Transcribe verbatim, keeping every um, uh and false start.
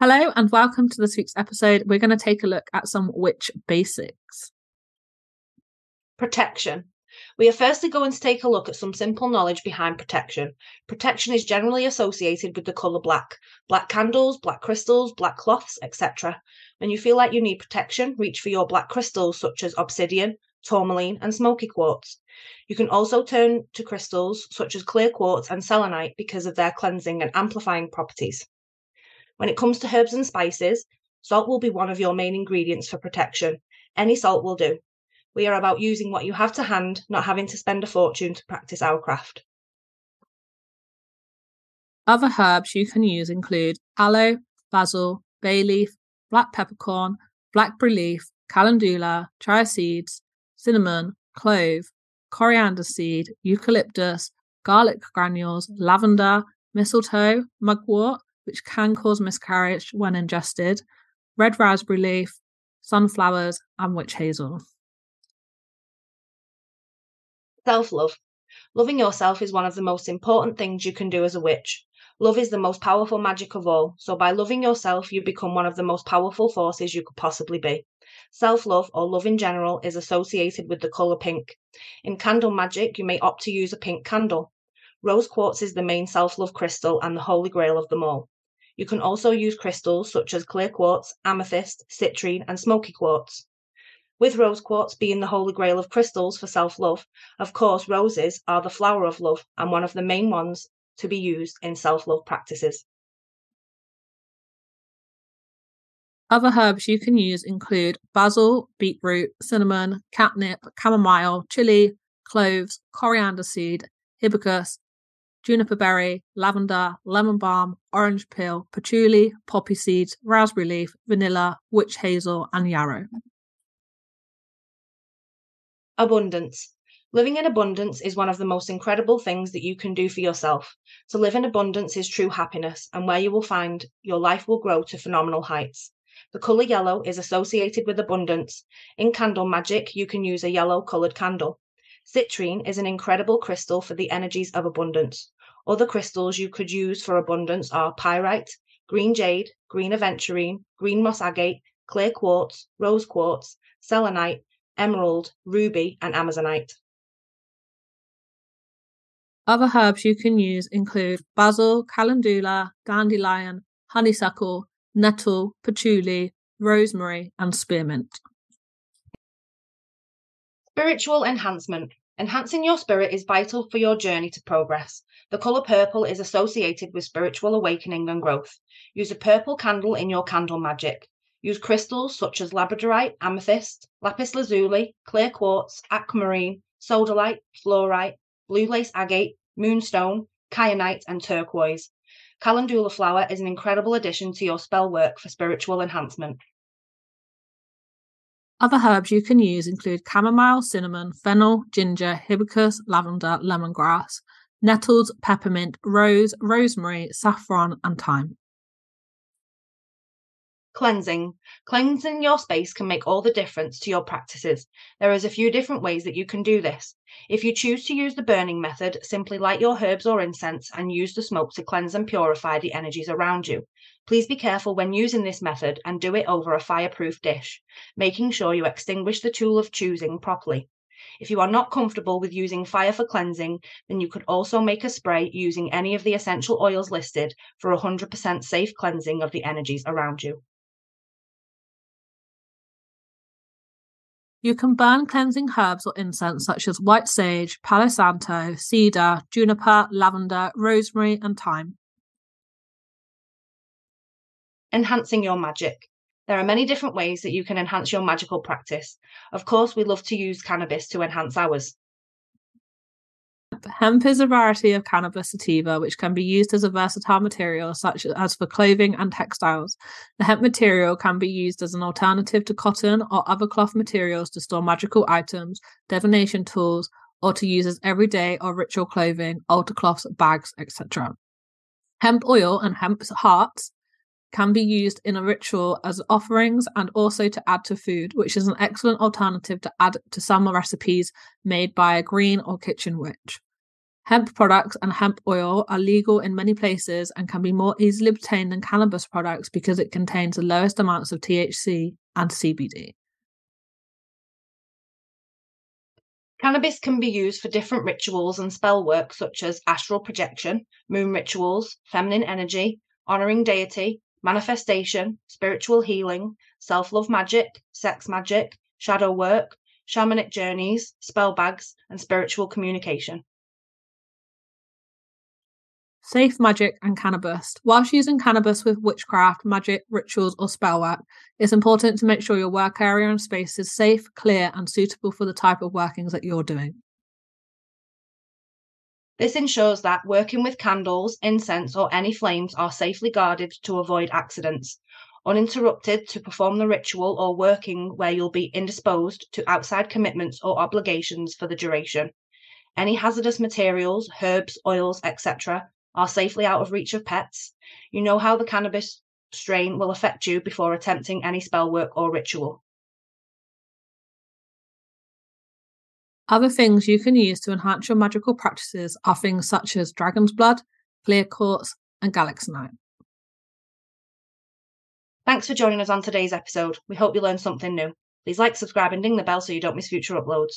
Hello and welcome to this week's episode. We're going to take a look at some witch basics. Protection. We are firstly going to take a look at some simple knowledge behind protection. Protection is generally associated with the colour black. Black candles, black crystals, black cloths, et cetera. When you feel like you need protection, reach for your black crystals such as obsidian, tourmaline and smoky quartz. You can also turn to crystals such as clear quartz and selenite because of their cleansing and amplifying properties. When it comes to herbs and spices, salt will be one of your main ingredients for protection. Any salt will do. We are about using what you have to hand, not having to spend a fortune to practice our craft. Other herbs you can use include aloe, basil, bay leaf, black peppercorn, blackberry leaf, calendula, chia seeds, cinnamon, clove, coriander seed, eucalyptus, garlic granules, lavender, mistletoe, mugwort, which can cause miscarriage when ingested, red raspberry leaf, sunflowers, and witch hazel. Self-love. Loving yourself is one of the most important things you can do as a witch. Love is the most powerful magic of all, so by loving yourself, you become one of the most powerful forces you could possibly be. Self-love, or love in general, is associated with the colour pink. In candle magic, you may opt to use a pink candle. Rose quartz is the main self-love crystal and the holy grail of them all. You can also use crystals such as clear quartz, amethyst, citrine and smoky quartz. With rose quartz being the holy grail of crystals for self-love, of course roses are the flower of love and one of the main ones to be used in self-love practices. Other herbs you can use include basil, beetroot, cinnamon, catnip, chamomile, chili, cloves, coriander seed, hibiscus, juniper berry, lavender, lemon balm, orange peel, patchouli, poppy seeds, raspberry leaf, vanilla, witch hazel, and yarrow. Abundance. Living in abundance is one of the most incredible things that you can do for yourself. To live in abundance is true happiness, and where you will find your life will grow to phenomenal heights. The colour yellow is associated with abundance. In candle magic, you can use a yellow-coloured candle. Citrine is an incredible crystal for the energies of abundance. Other crystals you could use for abundance are pyrite, green jade, green aventurine, green moss agate, clear quartz, rose quartz, selenite, emerald, ruby, and amazonite. Other herbs you can use include basil, calendula, dandelion, honeysuckle, nettle, patchouli, rosemary, and spearmint. Spiritual enhancement. Enhancing your spirit is vital for your journey to progress. The colour purple is associated with spiritual awakening and growth. Use a purple candle in your candle magic. Use crystals such as labradorite, amethyst, lapis lazuli, clear quartz, aquamarine, sodalite, fluorite, blue lace agate, moonstone, kyanite and turquoise. Calendula flower is an incredible addition to your spell work for spiritual enhancement. Other herbs you can use include chamomile, cinnamon, fennel, ginger, hibiscus, lavender, lemongrass, nettles, peppermint, rose, rosemary, saffron, and thyme. Cleansing. Cleansing your space can make all the difference to your practices. There is a few different ways that you can do this. If you choose to use the burning method, simply light your herbs or incense and use the smoke to cleanse and purify the energies around you. Please be careful when using this method and do it over a fireproof dish, making sure you extinguish the tool of choosing properly. If you are not comfortable with using fire for cleansing, then you could also make a spray using any of the essential oils listed for one hundred percent safe cleansing of the energies around you. You can burn cleansing herbs or incense such as white sage, Palo Santo, cedar, juniper, lavender, rosemary, and thyme. Enhancing your magic. There are many different ways that you can enhance your magical practice. Of course, we love to use cannabis to enhance ours. Hemp is a variety of cannabis sativa which can be used as a versatile material such as for clothing and textiles. The hemp material can be used as an alternative to cotton or other cloth materials to store magical items, divination tools, or to use as everyday or ritual clothing, altar cloths, bags, et cetera. Hemp oil and hemp hearts can be used in a ritual as offerings and also to add to food, which is an excellent alternative to add to some recipes made by a green or kitchen witch. Hemp products and hemp oil are legal in many places and can be more easily obtained than cannabis products because it contains the lowest amounts of T H C and C B D. Cannabis can be used for different rituals and spell work such as astral projection, moon rituals, feminine energy, honouring deity, manifestation, spiritual healing, self-love magic, sex magic, shadow work, shamanic journeys, spell bags, and spiritual communication. Safe magic and cannabis. Whilst using cannabis with witchcraft, magic, rituals, or spell work, it's important to make sure your work area and space is safe, clear, and suitable for the type of workings that you're doing. This ensures that working with candles, incense, or any flames are safely guarded to avoid accidents, uninterrupted to perform the ritual or working where you'll be indisposed to outside commitments or obligations for the duration. Any hazardous materials, herbs, oils, et cetera are safely out of reach of pets. You know how the cannabis strain will affect you before attempting any spell work or ritual. Other things you can use to enhance your magical practices are things such as dragon's blood, clear quartz, and galaxite. Thanks for joining us on today's episode. We hope you learned something new. Please like, subscribe, and ding the bell so you don't miss future uploads.